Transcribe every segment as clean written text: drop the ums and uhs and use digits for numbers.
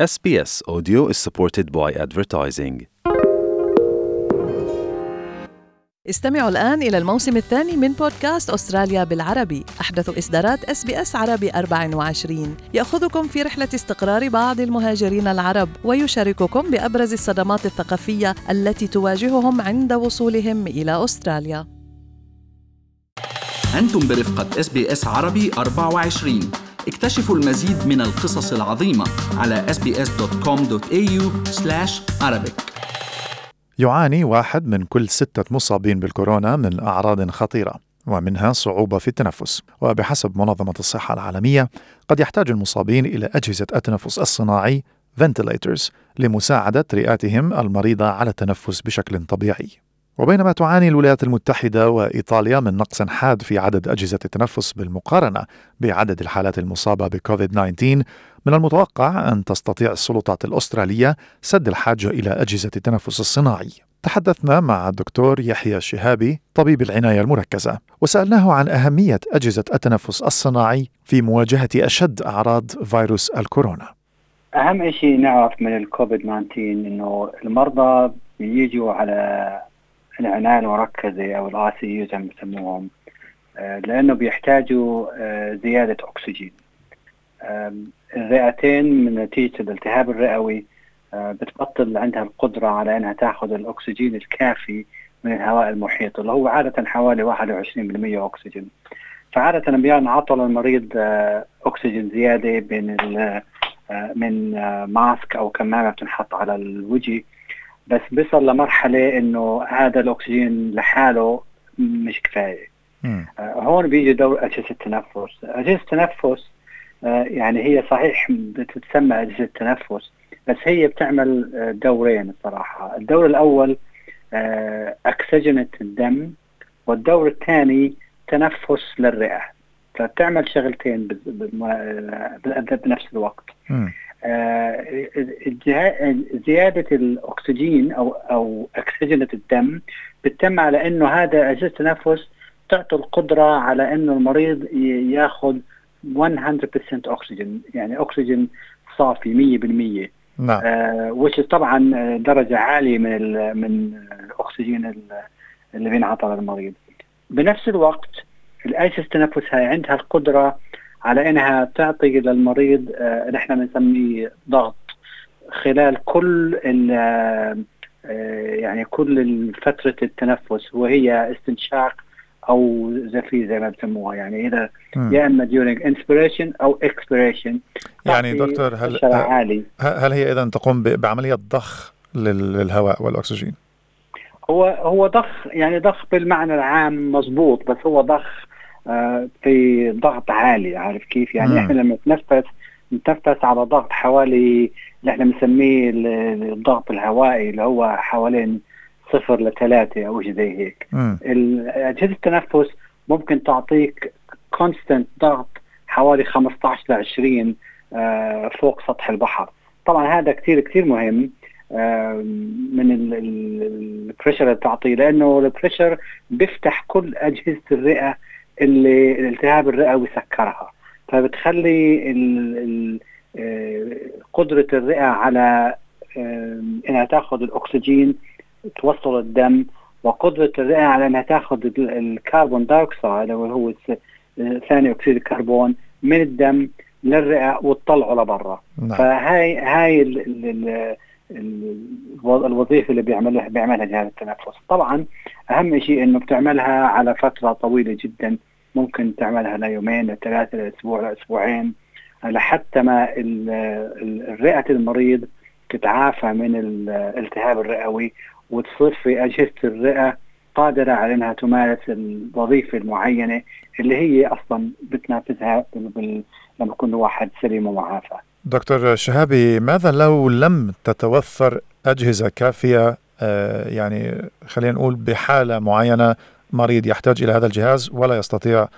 SBS Audio is supported by advertising. استمعوا الآن إلى الموسم الثاني من بودكاست أستراليا بالعربي، أحدث إصدارات SBS عربي 24. يأخذكم في رحلة استقرار بعض المهاجرين العرب ويشارككم بأبرز الصدمات الثقافية التي تواجههم عند وصولهم إلى أستراليا. أنتم برفقة SBS عربي 24. اكتشفوا المزيد من القصص العظيمة على sbs.com.au/arabic. يعاني واحد من كل 6 مصابين بالكورونا من أعراض خطيرة ومنها صعوبة في التنفس، وبحسب منظمة الصحة العالمية قد يحتاج المصابين إلى أجهزة التنفس الصناعي ventilators لمساعدة رئاتهم المريضة على التنفس بشكل طبيعي. وبينما تعاني الولايات المتحدة وإيطاليا من نقص حاد في عدد أجهزة التنفس بالمقارنة بعدد الحالات المصابة بكوفيد-19، من المتوقع أن تستطيع السلطات الأسترالية سد الحاجة إلى أجهزة التنفس الصناعي. تحدثنا مع الدكتور يحيى الشهابي طبيب العناية المركزة وسألناه عن أهمية أجهزة التنفس الصناعي في مواجهة أشد أعراض فيروس الكورونا. أهم شيء نعرف من الكوفيد-19 أنه المرضى يجوا على العناية المركزة أو الآسي زي ما يسموهم، لأنه بيحتاجوا زيادة أكسجين. الرئتين من نتيجة الالتهاب الرئوي بتبطل عندها القدرة على أنها تأخذ الأكسجين الكافي من الهواء المحيط، اللي هو عادة حوالي 21% أكسجين. فعادة بينعطل المريض أكسجين زيادة من ماسك أو كمامة بتنحط على الوجه، بس بيصل لمرحلة إنه هذا الأكسجين لحاله مش كفاية. هون بيجي دور أجهزة التنفس. أجهزة التنفس يعني هي صحيح بتتسمى أجهزة التنفس، بس هي بتعمل دورين الصراحة. الدور الأول أكسجنة الدم، والدور الثاني تنفس للرئة. فتعمل شغلتين بنفس الوقت. زيادة الأكسجين أو أكسجينة الدم بتتم على أنه هذا أجهزة التنفس تعطي القدرة على أنه المريض يأخذ 100% أكسجين، يعني أكسجين صافي 100%. وش طبعا درجة عالية من الأكسجين اللي بينعطى للمريض. بنفس الوقت الأجهزة التنفس هاي عندها القدرة على أنها تعطي للمريض نحن بنسميه ضغط خلال كل فترة التنفس، وهي استنشاق أو زفير زي ما بسموها، يعني إذا يا إما during inspiration أو expiration. يعني دكتور هل هي إذا تقوم بعملية ضخ للهواء والأكسجين؟ هو ضخ، يعني ضخ بالمعنى العام مظبوط، بس هو ضخ في ضغط عالي. عارف كيف يعني احنا لما نتنفس على ضغط حوالي اللي احنا بنسميه الضغط الهوائي، اللي هو حوالين 0 ل3 او شيء زي هيك. اجهزة التنفس ممكن تعطيك كونستنت ضغط حوالي 15 ل 20 فوق سطح البحر. طبعا هذا كتير كتير مهم من البريشر اللي بتعطيه، لانه البريشر بيفتح كل اجهزة الرئة اللي الالتهاب الرئوي سكرها، فبتخلي قدرة الرئة على انها تاخذ الاكسجين توصل الدم، وقدرة الرئة على انها تاخذ الكربون دايوكسيد اللي هو ثاني اكسيد الكربون من الدم للرئة وتطلعه لبرا. فهاي الوظيفة اللي بيعملها جهاز التنفس. طبعا أهم شيء أنه بتعملها على فترة طويلة جدا، ممكن تعملها ليومين لثلاثة لأسبوع لأسبوعين، لحتى ما الرئة المريض تتعافى من الالتهاب الرئوي وتصير في أجهزة الرئة قادرة على أنها تمارس الوظيفة المعينة اللي هي أصلا بتنافذها لما يكون واحد سليم ومعافى. دكتور شهابي، ماذا لو لم تتوفر أجهزة كافية، يعني خلينا نقول بحالة معينة مريض يحتاج إلى هذا الجهاز ولا يستطيع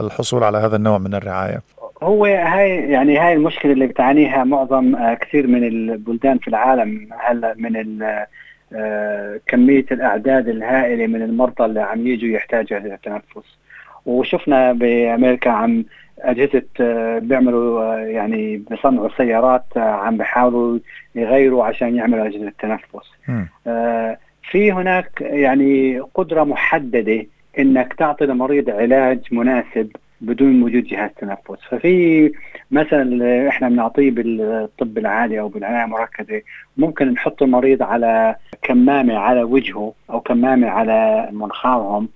الحصول على هذا النوع من الرعاية؟ هو هاي المشكلة اللي بتعانيها معظم كثير من البلدان في العالم هلا، من كمية الأعداد الهائلة من المرضى اللي عم يجوا يحتاجوا هذا التنفس. وشفنا بأمريكا عم أجهزة بيعملوا يعني بيصنعوا السيارات عم بيحاولوا يغيروا عشان يعملوا أجهزة تنفس. في هناك يعني قدرة محددة إنك تعطي لمريض علاج مناسب بدون وجود جهاز تنفس. ففي مثلا إحنا بنعطيه بالطب العادي أو بالعناية المركزة ممكن نحط المريض على كمامة على وجهه أو كمامة على منخارهم،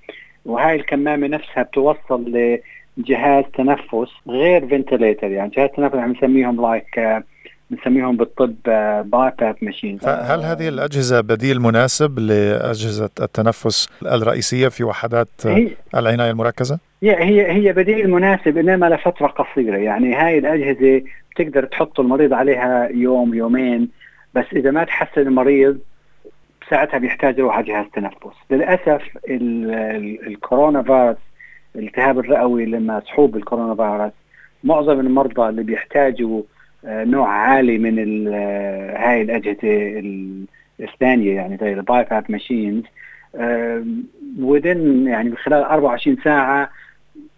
وهاي الكمامة نفسها بتوصل ل جهاز تنفس غير ventilator، يعني جهاز تنفس عم نسميهم بنسميهم بالطب BIPAP ماشين. هل هذه الأجهزة بديل مناسب لأجهزة التنفس الرئيسية في وحدات العناية المركزة؟ هي بديل مناسب إنما لفترة قصيرة، يعني هاي الأجهزة بتقدر تحط المريض عليها يوم يومين، بس إذا ما تحسن المريض ساعتها بيحتاج يروح على جهاز تنفس. للأسف الكورونا فيروس، الالتهاب الرئوي لما صحوب الكورونا فيروس، معظم المرضى اللي بيحتاجوا نوع عالي من هاي الأجهزة الثانية يعني زي البايباب ماشينز ودن يعني خلال 24 ساعة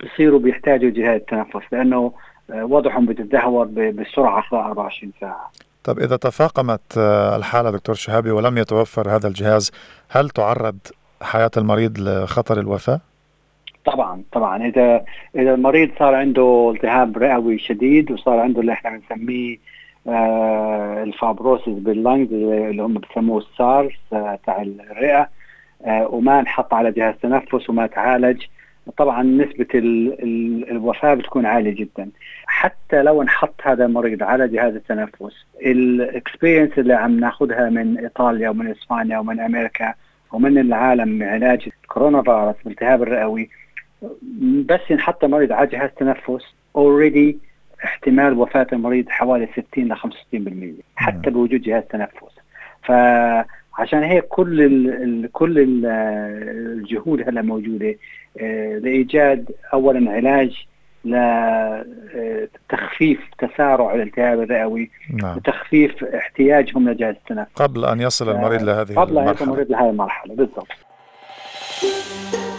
بصيروا بيحتاجوا جهاز تنفس لأنه وضعهم بتتدهور بسرعة خلال 24 ساعة. طب إذا تفاقمت الحالة دكتور شهابي ولم يتوفر هذا الجهاز، هل تعرض حياة المريض لخطر الوفاة؟ طبعا اذا المريض صار عنده التهاب رئوي شديد وصار عنده اللي احنا بنسميه الفابروسيس باللنجز اللي هم بسموه السارس تاع الرئه وما انحط على جهاز تنفس وما تعالج، طبعا نسبه الوفاه بتكون عاليه جدا. حتى لو انحط هذا المريض على جهاز التنفس، الاكسبيرينس اللي عم ناخذها من ايطاليا ومن اسبانيا ومن امريكا ومن العالم علاج الكورونا فيروس بالتهاب الرئوي، بس ينحط مريض على جهاز تنفس already احتمال وفاة المريض حوالي 60-65% حتى بوجود جهاز تنفس. فعشان هيك كل الجهود هلا موجودة لإيجاد أولا علاج لتخفيف تسارع الالتهاب الرئوي وتخفيف احتياجهم لجهاز التنفس قبل أن يصل المريض لهذه المرحلة بالضبط.